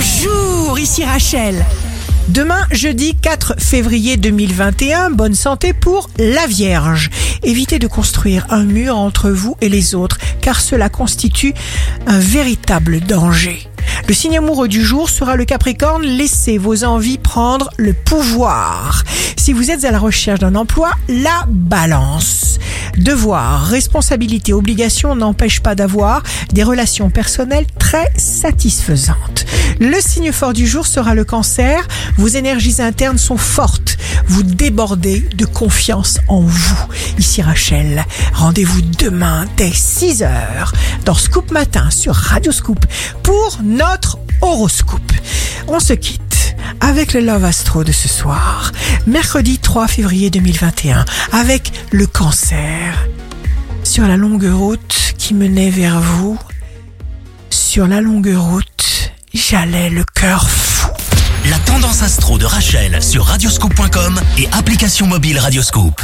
Bonjour, ici Rachel. Demain, jeudi 4 février 2021, bonne santé pour la Vierge. Évitez de construire un mur entre vous et les autres, car cela constitue un véritable danger. Le signe amoureux du jour sera le Capricorne. Laissez vos envies prendre le pouvoir. Si vous êtes à la recherche d'un emploi, la Balance. Devoirs, responsabilités, obligations n'empêchent pas d'avoir des relations personnelles très satisfaisantes. Le signe fort du jour sera le Cancer. Vos énergies internes sont fortes. Vous débordez de confiance en vous. Ici Rachel, rendez-vous demain dès 6h dans Scoop Matin sur Radio Scoop pour notre horoscope. On se quitte avec le Love Astro de ce soir, mercredi 3 février 2021, avec le Cancer. Sur la longue route qui menait vers vous, sur la longue route, j'allais le cœur fou. La Tendance Astro de Rachel sur radioscope.com et application mobile Radioscope.